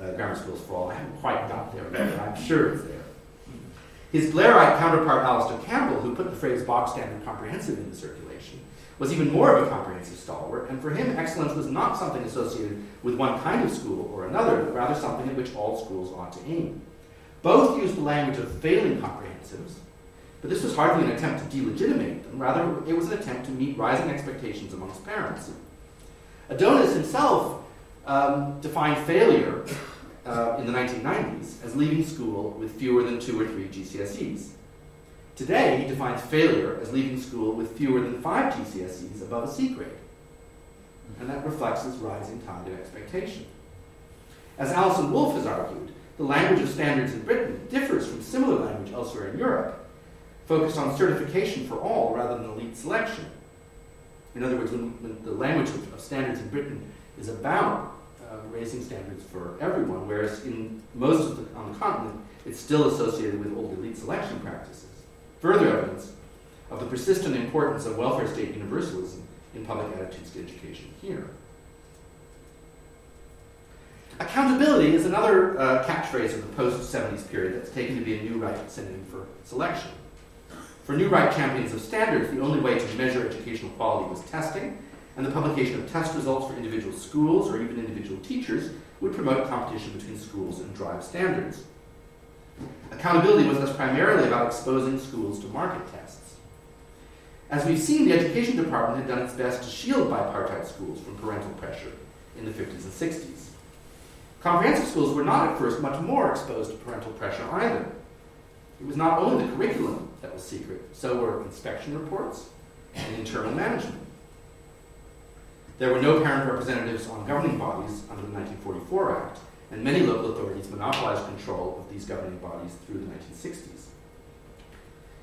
uh, grammar schools for all. I haven't quite got there, but I'm sure it's there. His Blairite counterpart, Alistair Campbell, who put the phrase box standard comprehensive into circulation, was even more of a comprehensive stalwart, and for him, excellence was not something associated with one kind of school or another, but rather something at which all schools ought to aim. Both used the language of failing comprehensives, but this was hardly an attempt to delegitimate them. Rather, it was an attempt to meet rising expectations amongst parents. Adonis himself um, defined failure uh, in the nineteen nineties as leaving school with fewer than two or three G C S Es. Today, he defines failure as leaving school with fewer than five G C S Es above a C grade. And that reflects his rising tide of expectation. As Alison Wolfe has argued, the language of standards in Britain differs from similar language elsewhere in Europe, focused on certification for all rather than elite selection. In other words, when, when the language of, of standards in Britain is about uh, raising standards for everyone, whereas in most of the, on the continent, it's still associated with old elite selection practices. Further evidence of the persistent importance of welfare state universalism in public attitudes to education here. Accountability is another uh, catchphrase of the post-seventies period that's taken to be a new right synonym for selection. For new right champions of standards, the only way to measure educational quality was testing, and the publication of test results for individual schools or even individual teachers would promote competition between schools and drive standards. Accountability was thus primarily about exposing schools to market tests. As we've seen, the Education Department had done its best to shield bipartite schools from parental pressure in the fifties and sixties. Comprehensive schools were not at first much more exposed to parental pressure either. It was not only the curriculum that was secret, so were inspection reports and internal management. There were no parent representatives on governing bodies under the nineteen forty-four Act, and many local authorities monopolized control of these governing bodies through the nineteen sixties.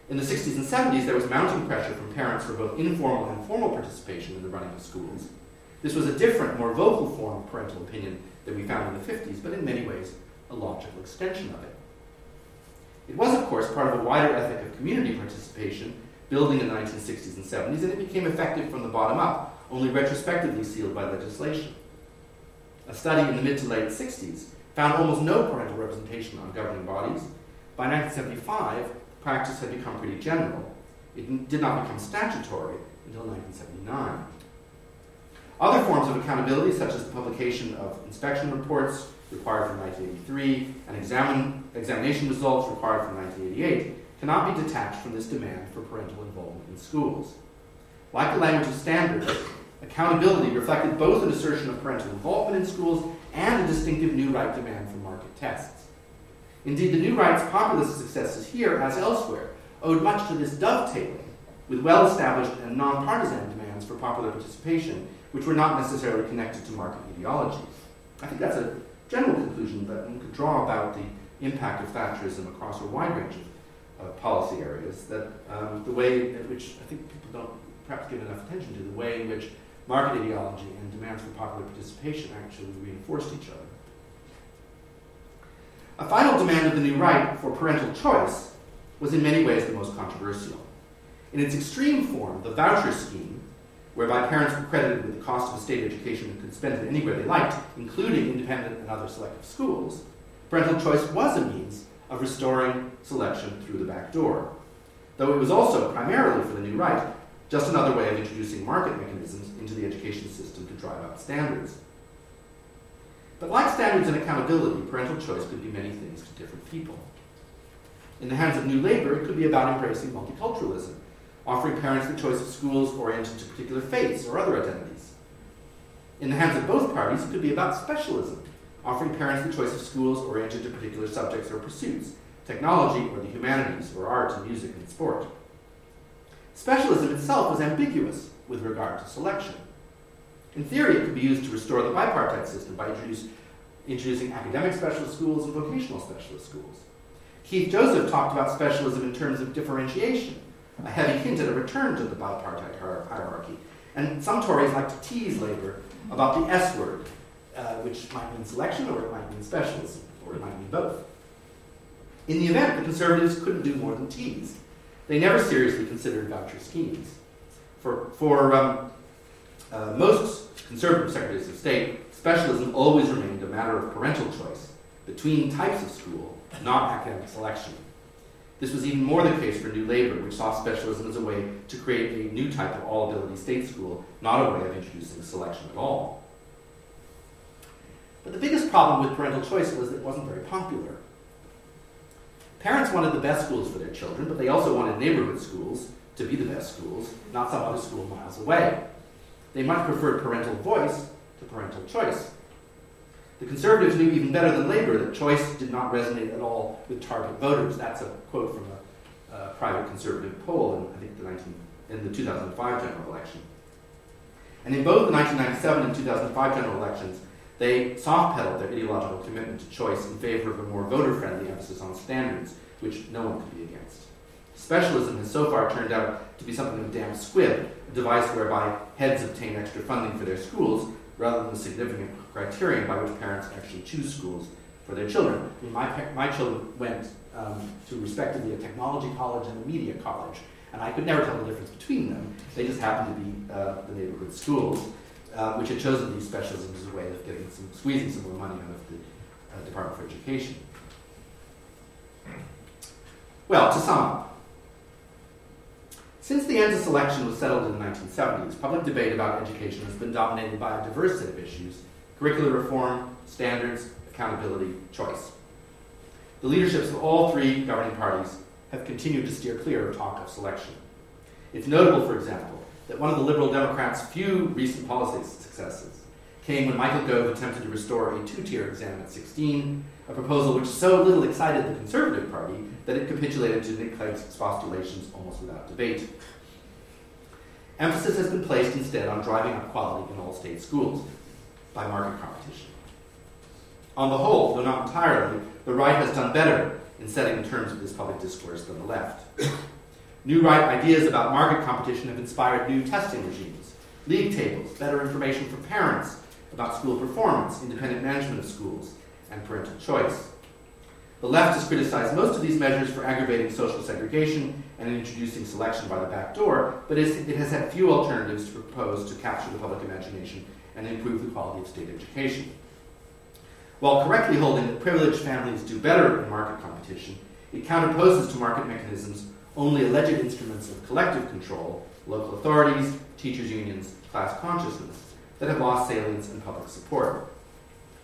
In the sixties and seventies, there was mounting pressure from parents for both informal and formal participation in the running of schools. This was a different, more vocal form of parental opinion than we found in the fifties, but in many ways a logical extension of it. It was, of course, part of a wider ethic of community participation building in the nineteen sixties and seventies, and it became effective from the bottom up, only retrospectively sealed by legislation. A study in the mid to late sixties found almost no parental representation on governing bodies. By nineteen seventy-five, practice had become pretty general. It did not become statutory until nineteen seventy-nine. Other forms of accountability, such as the publication of inspection reports required from nineteen eighty-three and examin- examination results required from nineteen eighty-eight, cannot be detached from this demand for parental involvement in schools. Like the language of standards, accountability reflected both an assertion of parental involvement in schools and a distinctive new right demand for market tests. Indeed, the new right's populist successes here, as elsewhere, owed much to this dovetailing with well-established and non-partisan demands for popular participation, which were not necessarily connected to market ideologies. I think that's a general conclusion that one could draw about the impact of Thatcherism across a wide range of uh, policy areas, that um, the way in which, I think people don't perhaps give enough attention to, the way in which market ideology and demands for popular participation actually reinforced each other. A final demand of the new right for parental choice was in many ways the most controversial. In its extreme form, the voucher scheme, whereby parents were credited with the cost of a state education and could spend it anywhere they liked, including independent and other selective schools, parental choice was a means of restoring selection through the back door, though it was also, primarily for the new right, just another way of introducing market mechanisms into the education system to drive out standards. But like standards and accountability, parental choice could be many things to different people. In the hands of New Labour, it could be about embracing multiculturalism, offering parents the choice of schools oriented to particular faiths or other identities. In the hands of both parties, it could be about specialism, offering parents the choice of schools oriented to particular subjects or pursuits, technology or the humanities or art and music and sport. Specialism itself was ambiguous with regard to selection. In theory, it could be used to restore the bipartite system by introduce, introducing academic specialist schools and vocational specialist schools. Keith Joseph talked about specialism in terms of differentiation, a heavy hint at a return to the bipartite hierarchy. And some Tories like to tease Labour about the S word, uh, which might mean selection, or it might mean specialism, or it might mean both. In the event, the Conservatives couldn't do more than tease. They never seriously considered voucher schemes. For, for um, uh, most Conservative Secretaries of State, specialism always remained a matter of parental choice between types of school, not academic selection. This was even more the case for New Labour, which saw specialism as a way to create a new type of all-ability state school, not a way of introducing selection at all. But the biggest problem with parental choice was that it wasn't very popular. Parents wanted the best schools for their children, but they also wanted neighborhood schools to be the best schools, not some other school miles away. They much preferred parental voice to parental choice. The Conservatives knew even better than Labour that choice did not resonate at all with target voters. That's a quote from a uh, private Conservative poll in, I think, the nineteen, in the two thousand five general election. And in both the nineteen ninety-seven and two thousand five general elections, they soft-pedaled their ideological commitment to choice in favor of a more voter-friendly emphasis on standards, which no one could be against. Specialism has so far turned out to be something of a damn squib, a device whereby heads obtain extra funding for their schools rather than the significant criterion by which parents actually choose schools for their children. I mean, my, my children went um, to respectively a technology college and a media college, and I could never tell the difference between them. They just happened to be uh, the neighborhood schools. Uh, which had chosen these specialisms as a way of getting some, squeezing some more money out of the uh, Department for Education. Well, to sum up, since the end of selection was settled in the nineteen seventies, public debate about education has been dominated by a diverse set of issues: curricular reform, standards, accountability, choice. The leaderships of all three governing parties have continued to steer clear of talk of selection. It's notable, for example, that one of the Liberal Democrats' few recent policy successes came when Michael Gove attempted to restore a two-tier exam at sixteen, a proposal which so little excited the Conservative Party that it capitulated to Nick Clegg's expostulations almost without debate. Emphasis has been placed instead on driving up quality in all state schools by market competition. On the whole, though not entirely, the right has done better in setting the terms of this public discourse than the left. New right ideas about market competition have inspired new testing regimes, league tables, better information for parents about school performance, independent management of schools, and parental choice. The left has criticized most of these measures for aggravating social segregation and introducing selection by the back door, but it has had few alternatives to propose to capture the public imagination and improve the quality of state education. While correctly holding that privileged families do better in market competition, it counterposes to market mechanisms only alleged instruments of collective control, local authorities, teachers' unions, class consciousness, that have lost salience and public support.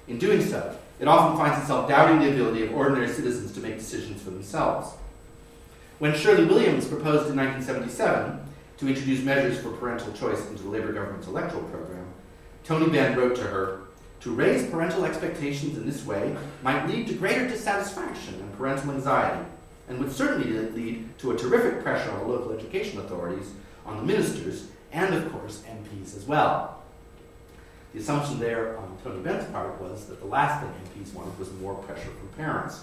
In doing so, it often finds itself doubting the ability of ordinary citizens to make decisions for themselves. When Shirley Williams proposed in nineteen seventy-seven to introduce measures for parental choice into the Labour government's electoral program, Tony Benn wrote to her, "To raise parental expectations in this way might lead to greater dissatisfaction and parental anxiety, and would certainly lead to a terrific pressure on the local education authorities, on the ministers, and of course M Ps as well." The assumption there on Tony Benn's part was that the last thing M Ps wanted was more pressure from parents.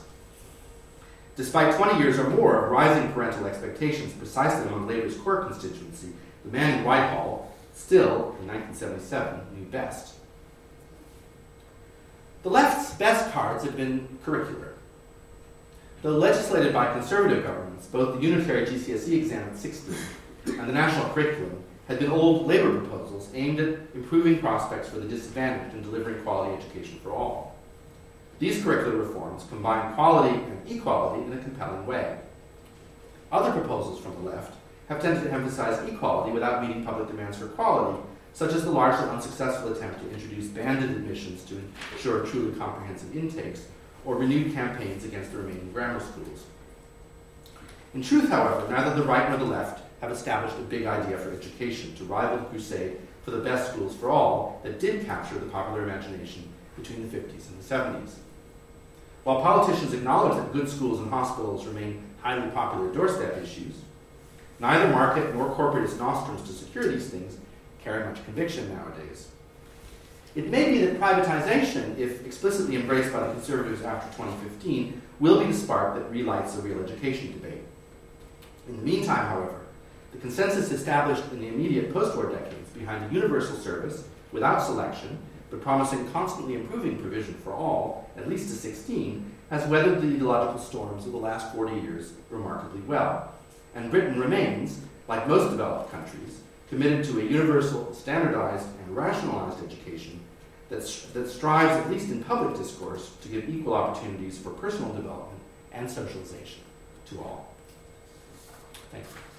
Despite twenty years or more of rising parental expectations precisely on Labour's core constituency, the man in Whitehall still, in nineteen seventy-seven, knew best. The left's best cards have been curricular. Though legislated by conservative governments, both the unitary G C S E exam at sixteen and the national curriculum had been old Labour proposals aimed at improving prospects for the disadvantaged and delivering quality education for all. These curricular reforms combine quality and equality in a compelling way. Other proposals from the left have tended to emphasize equality without meeting public demands for quality, such as the largely unsuccessful attempt to introduce banded admissions to ensure truly comprehensive intakes, or renewed campaigns against the remaining grammar schools. In truth, however, neither the right nor the left have established a big idea for education to rival the crusade for the best schools for all that did capture the popular imagination between the fifties and the seventies. While politicians acknowledge that good schools and hospitals remain highly popular doorstep issues, neither market nor corporatist nostrums to secure these things carry much conviction nowadays. It may be that privatization, if explicitly embraced by the Conservatives after twenty fifteen, will be the spark that relights the real education debate. In the meantime, however, the consensus established in the immediate post-war decades behind a universal service, without selection, but promising constantly improving provision for all, at least to sixteen, has weathered the ideological storms of the last forty years remarkably well. And Britain remains, like most developed countries, committed to a universal, standardized, and rationalized education that, sh- that strives, at least in public discourse, to give equal opportunities for personal development and socialization to all. Thank you.